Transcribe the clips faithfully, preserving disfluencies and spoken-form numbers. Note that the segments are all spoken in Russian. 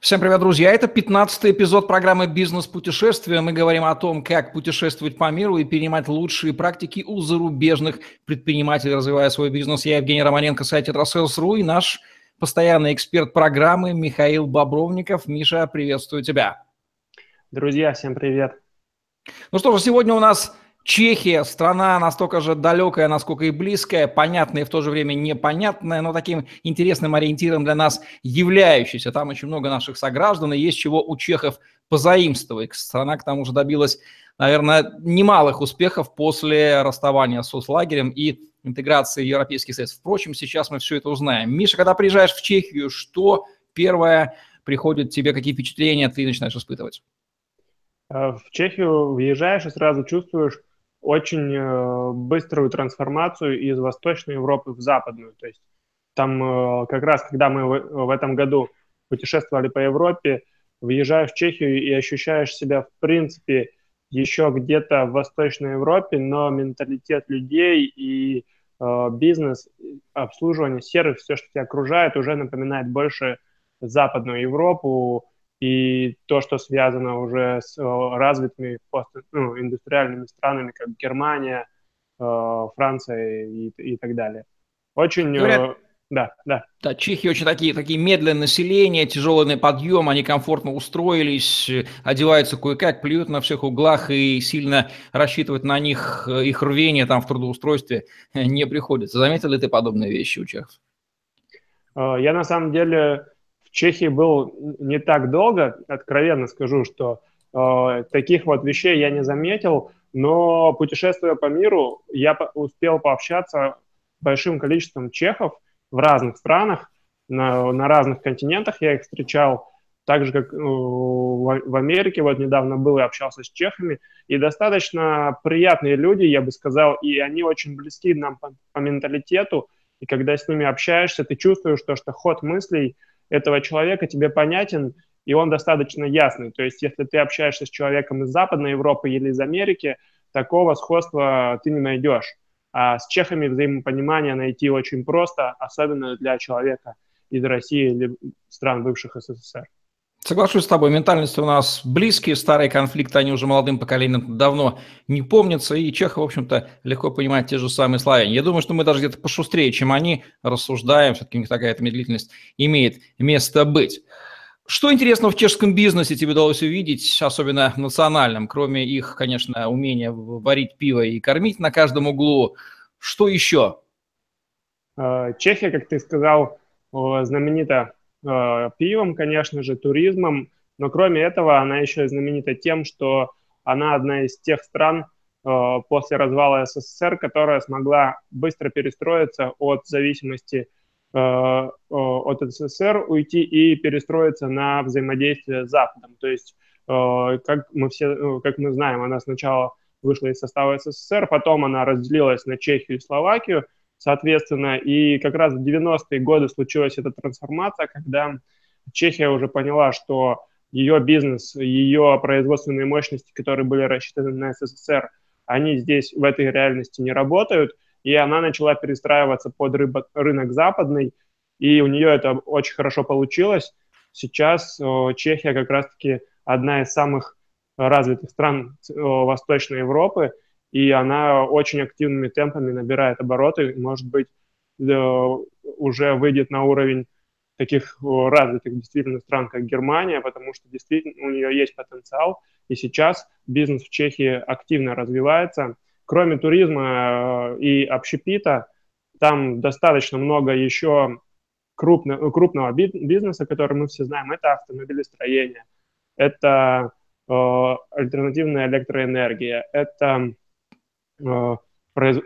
Всем привет, друзья! Это пятнадцатый эпизод программы «Бизнес-путешествия». Мы говорим о том, как путешествовать по миру и перенимать лучшие практики у зарубежных предпринимателей, развивая свой бизнес. Я Евгений Романенко, сайт тетрасales точка ру, и наш постоянный эксперт программы Михаил Бобровников. Миша, приветствую тебя! Друзья, всем привет! Ну что же, сегодня у нас Чехия, страна настолько же далекая, насколько и близкая, понятная и в то же время непонятная, но таким интересным ориентиром для нас являющаяся. Там очень много наших сограждан, и есть чего у чехов позаимствовать. Страна, к тому же, добилась, наверное, немалых успехов после расставания с соцлагерем и интеграции в Европейский Союз. Впрочем, сейчас мы все это узнаем. Миша, когда приезжаешь в Чехию, что первое приходит тебе, какие впечатления ты начинаешь испытывать? В Чехию въезжаешь и сразу чувствуешь очень быструю трансформацию из Восточной Европы в Западную. То есть там как раз, когда мы в этом году путешествовали по Европе, въезжаешь в Чехию и ощущаешь себя, в принципе, еще где-то в Восточной Европе, но менталитет людей и бизнес, обслуживание, сервис, все, что тебя окружает, уже напоминает больше Западную Европу, и то, что связано уже с развитыми ну, индустриальными странами, как Германия, Франция и, и так далее. Очень... Говорят, да, да. Да, чехи очень такие, такие медленное население, тяжелый подъем, они комфортно устроились, одеваются кое-как, плюют на всех углах, и сильно рассчитывать на них, их рвение там в трудоустройстве не приходится. Заметил ли ты подобные вещи у чехов? Я на самом деле... В Чехии был не так долго, откровенно скажу, что э, таких вот вещей я не заметил, но путешествуя по миру, я по- успел пообщаться с большим количеством чехов в разных странах, на, на разных континентах я их встречал, так же, как э, в, в Америке, вот недавно был и общался с чехами, и достаточно приятные люди, я бы сказал, и они очень близки нам по, по менталитету, и когда с ними общаешься, ты чувствуешь, то, что ход мыслей этого человека тебе понятен, и он достаточно ясный. То есть, если ты общаешься с человеком из Западной Европы или из Америки, такого сходства ты не найдешь. А с чехами взаимопонимание найти очень просто, особенно для человека из России или стран бывших СССР. Соглашусь с тобой, ментальность у нас близкие, старые конфликты, они уже молодым поколением давно не помнятся, и чехи, в общем-то, легко понимают те же самые славяне. Я думаю, что мы даже где-то пошустрее, чем они, рассуждаем, все-таки у них такая-то медлительность имеет место быть. Что интересно в чешском бизнесе тебе удалось увидеть, особенно национальном, кроме их, конечно, умения варить пиво и кормить на каждом углу? Что еще? Чехия, как ты сказал, знаменита пивом, конечно же, туризмом, но кроме этого она еще знаменита тем, что она одна из тех стран э, после развала СССР, которая смогла быстро перестроиться от зависимости э, от СССР, уйти и перестроиться на взаимодействие с Западом. То есть, э, как мы все, как мы знаем, она сначала вышла из состава СССР, потом она разделилась на Чехию и Словакию, соответственно, и как раз в девяностые годы случилась эта трансформация, когда Чехия уже поняла, что ее бизнес, ее производственные мощности, которые были рассчитаны на СССР, они здесь в этой реальности не работают, и она начала перестраиваться под рыбо- рынок западный, и у нее это очень хорошо получилось. Сейчас о, Чехия как раз-таки одна из самых развитых стран о, Восточной Европы, и она очень активными темпами набирает обороты, может быть, уже выйдет на уровень таких развитых действительно стран, как Германия, потому что действительно у нее есть потенциал, и сейчас бизнес в Чехии активно развивается. Кроме туризма и общепита, там достаточно много еще крупно, крупного бизнеса, который мы все знаем, это автомобилестроение, это э, альтернативная электроэнергия, это...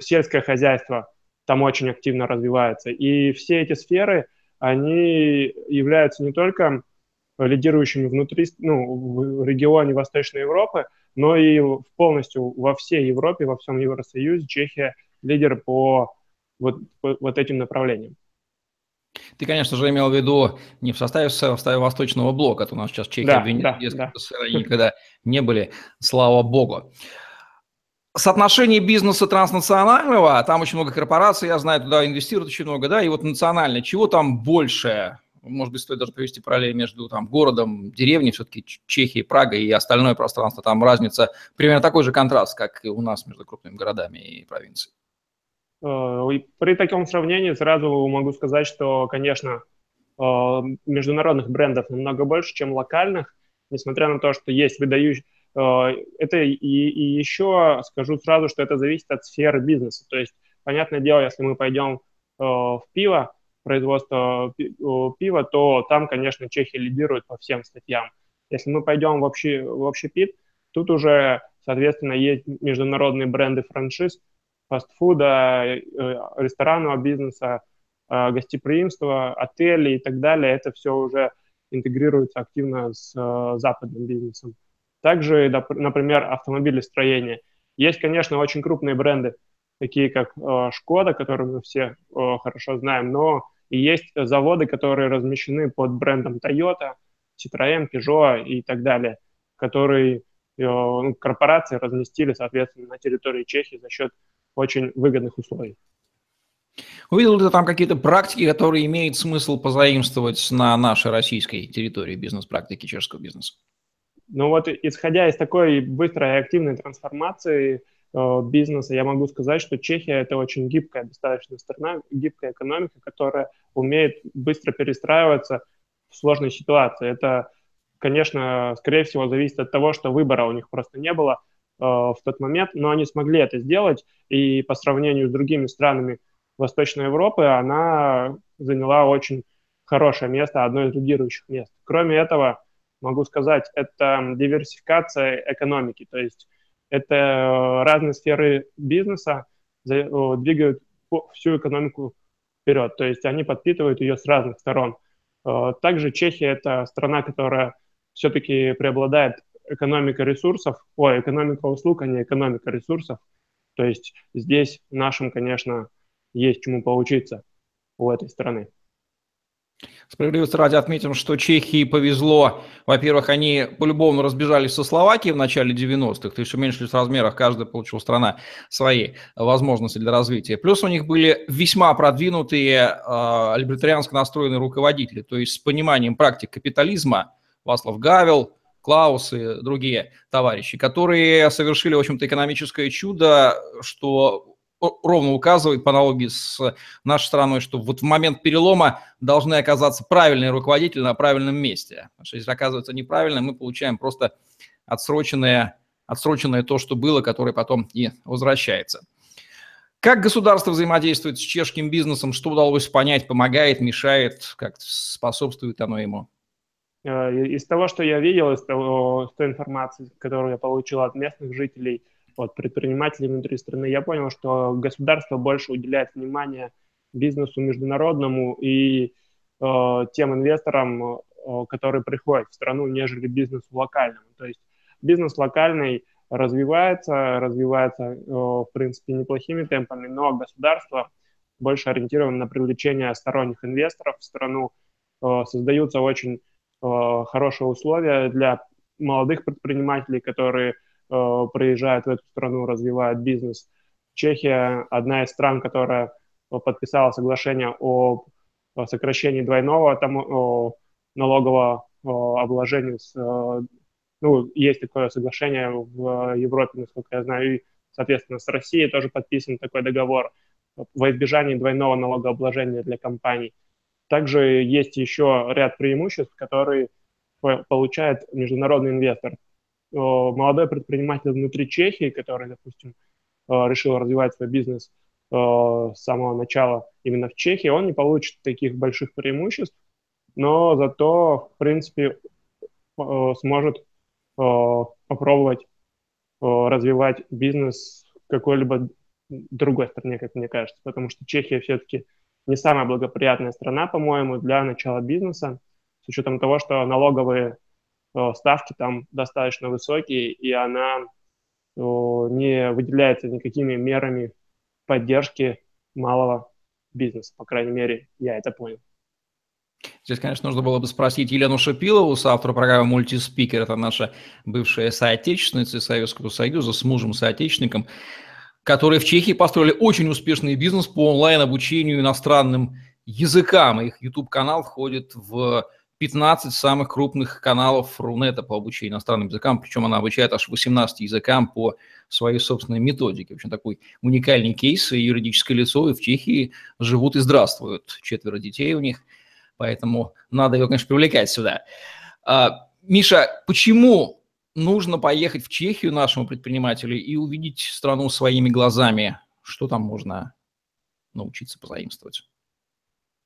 сельское хозяйство там очень активно развивается. И все эти сферы, они являются не только лидирующими внутри, ну, в регионе Восточной Европы, но и полностью во всей Европе, во всем Евросоюзе Чехия лидер по вот, по вот этим направлениям. Ты, конечно же, имел в виду не в составе, в составе Восточного блока, а то у нас сейчас Чехия, да, Венеция, да, да. Никогда не были, слава богу. Соотношение бизнеса транснационального, там очень много корпораций, я знаю, туда инвестируют очень много, да, и вот национально, чего там больше? Может быть, стоит даже провести параллель между там, городом, деревней, все-таки Чехией, Прагой и остальное пространство. Там разница, примерно такой же контраст, как и у нас между крупными городами и провинцией. При таком сравнении сразу могу сказать, что, конечно, международных брендов намного больше, чем локальных, несмотря на то, что есть выдающие. Это и, и еще скажу сразу, что это зависит от сферы бизнеса. То есть, понятное дело, если мы пойдем в пиво, производство пива, то там, конечно, Чехия лидирует по всем статьям. Если мы пойдем в общий, в общепит, тут уже, соответственно, есть международные бренды франшиз, фастфуда, ресторанного бизнеса, гостеприимства, отели и так далее. Это все уже интегрируется активно с западным бизнесом. Также, например, автомобилестроение. Есть, конечно, очень крупные бренды, такие как «Шкода», которые мы все хорошо знаем, но и есть заводы, которые размещены под брендом «Тойота», «Ситроен», «Пежо» и так далее, которые корпорации разместили, соответственно, на территории Чехии за счет очень выгодных условий. Увидел ли ты там какие-то практики, которые имеет смысл позаимствовать на нашей российской территории, бизнес-практики чешского бизнеса? Ну вот, исходя из такой быстрой и активной трансформации э, бизнеса, я могу сказать, что Чехия – это очень гибкая достаточно страна, гибкая экономика, которая умеет быстро перестраиваться в сложной ситуации. Это, конечно, скорее всего, зависит от того, что выбора у них просто не было э, в тот момент, но они смогли это сделать, и по сравнению с другими странами Восточной Европы она заняла очень хорошее место, одно из лидирующих мест. Кроме этого, могу сказать, это диверсификация экономики, то есть это разные сферы бизнеса двигают всю экономику вперед, то есть они подпитывают ее с разных сторон. Также Чехия – это страна, которая все-таки преобладает экономика ресурсов, ой, экономика услуг, а не экономика ресурсов, то есть здесь нашим, конечно, есть чему поучиться у этой страны. Справедливости ради отметим, что Чехии повезло. Во-первых, они по-любому разбежались со Словакией в начале девяностых, то есть уменьшились в размерах, каждая получила страна свои возможности для развития. Плюс у них были весьма продвинутые э, либертарианско настроенные руководители, то есть с пониманием практик капитализма, Васлав Гавел, Клаус и другие товарищи, которые совершили, в общем-то, экономическое чудо, что ровно указывает по аналогии с нашей страной, что вот в момент перелома должны оказаться правильные руководители на правильном месте. Потому что если оказывается неправильно, мы получаем просто отсроченное, отсроченное то, что было, которое потом и возвращается. Как государство взаимодействует с чешским бизнесом? Что удалось понять? Помогает, мешает? Как способствует оно ему? Из того, что я видел, из того, той информации, которую я получил от местных жителей, от предпринимателей внутри страны, я понял, что государство больше уделяет внимание бизнесу международному и э, тем инвесторам, э, которые приходят в страну, нежели бизнесу локальному. То есть бизнес локальный развивается, развивается, э, в принципе, неплохими темпами, но государство больше ориентировано на привлечение сторонних инвесторов в страну. Э, создаются очень э, хорошие условия для молодых предпринимателей, которые приезжают в эту страну, развивают бизнес. Чехия – одна из стран, которая подписала соглашение о сокращении двойного там, налогового обложения. С, ну, есть такое соглашение в Европе, насколько я знаю, и, соответственно, с Россией тоже подписан такой договор во избежание двойного налогообложения для компаний. Также есть еще ряд преимуществ, которые получает международный инвестор. Молодой предприниматель внутри Чехии, который, допустим, решил развивать свой бизнес с самого начала именно в Чехии, он не получит таких больших преимуществ, но зато, в принципе, сможет попробовать развивать бизнес в какой-либо другой стране, как мне кажется, потому что Чехия все-таки не самая благоприятная страна, по-моему, для начала бизнеса, с учетом того, что налоговые ставки там достаточно высокие, и она не выделяется никакими мерами поддержки малого бизнеса. По крайней мере, я это понял. Здесь, конечно, нужно было бы спросить Елену Шипилову, соавтора программы «Мультиспикер». Это наша бывшая соотечественница из Советского Союза с мужем-соотечественником, которые в Чехии построили очень успешный бизнес по онлайн-обучению иностранным языкам. Их YouTube-канал входит в пятнадцать самых крупных каналов Рунета по обучению иностранным языкам, причем она обучает аж восемнадцати языкам по своей собственной методике. В общем, такой уникальный кейс, и юридическое лицо, и в Чехии живут и здравствуют. Четверо детей у них, поэтому надо ее, конечно, привлекать сюда. Миша, почему нужно поехать в Чехию нашему предпринимателю и увидеть страну своими глазами? Что там можно научиться позаимствовать?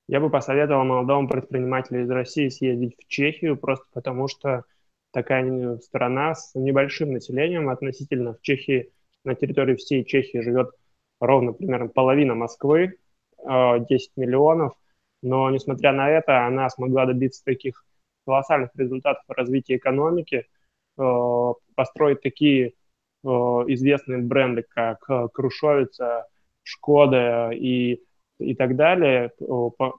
Я бы посоветовал молодому предпринимателю из России съездить в Чехию, просто потому что такая страна с небольшим населением относительно. В Чехии, на территории всей Чехии живет ровно примерно половина Москвы, десять миллионов, но, несмотря на это, она смогла добиться таких колоссальных результатов развития экономики, построить такие известные бренды, как Крушовица, Шкода и и так далее,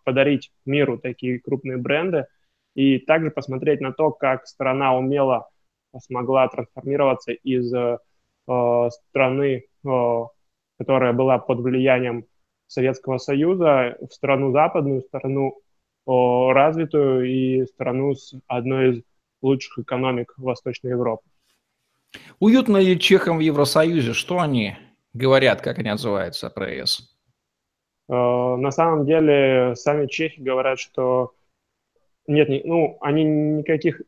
подарить миру такие крупные бренды и также посмотреть на то, как страна умело смогла трансформироваться из э, страны, э, которая была под влиянием Советского Союза, в страну западную, страну э, развитую и страну с одной из лучших экономик Восточной Европы. Уютно ли чехам в Евросоюзе? Что они говорят, как они отзываются про ЕС? На самом деле, сами чехи говорят, что нет, ну, они никаких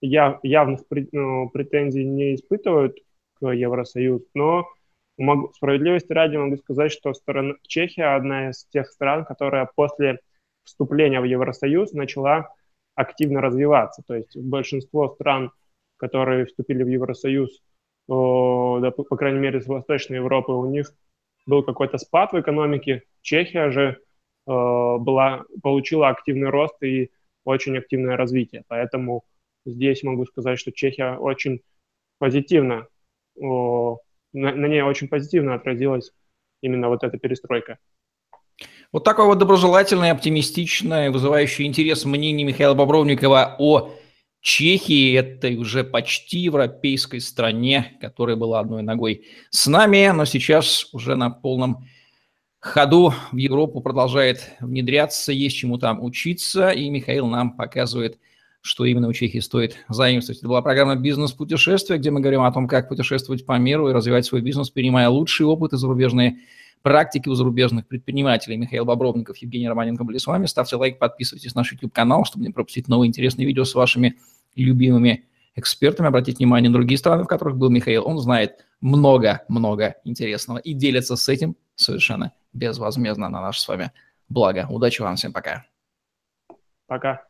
явных претензий не испытывают к Евросоюзу, но могу, справедливости ради могу сказать, что страна, Чехия одна из тех стран, которая после вступления в Евросоюз начала активно развиваться. То есть большинство стран, которые вступили в Евросоюз, по крайней мере, с Восточной Европы, у них был какой-то спад в экономике. Чехия же э, была, получила активный рост и очень активное развитие. Поэтому здесь могу сказать, что Чехия очень позитивно, э, на, на ней очень позитивно отразилась именно вот эта перестройка. Вот такое вот доброжелательное, оптимистичное, вызывающее интерес мнение Михаила Бобровникова о Чехии, этой уже почти европейской стране, которая была одной ногой с нами, но сейчас уже на полном ходу в Европу продолжает внедряться, есть чему там учиться, и Михаил нам показывает, что именно у Чехии стоит заимствовать. Это была программа «Бизнес-путешествие», где мы говорим о том, как путешествовать по миру и развивать свой бизнес, перенимая лучший опыт и зарубежные практики у зарубежных предпринимателей. Михаил Бобровников, Евгений Романенко были с вами. Ставьте лайк, подписывайтесь на наш YouTube-канал, чтобы не пропустить новые интересные видео с вашими любимыми экспертами. Обратите внимание на другие страны, в которых был Михаил. Он знает много-много интересного и делится с этим совершенно безвозмездно на наше с вами благо. Удачи вам всем, пока. Пока.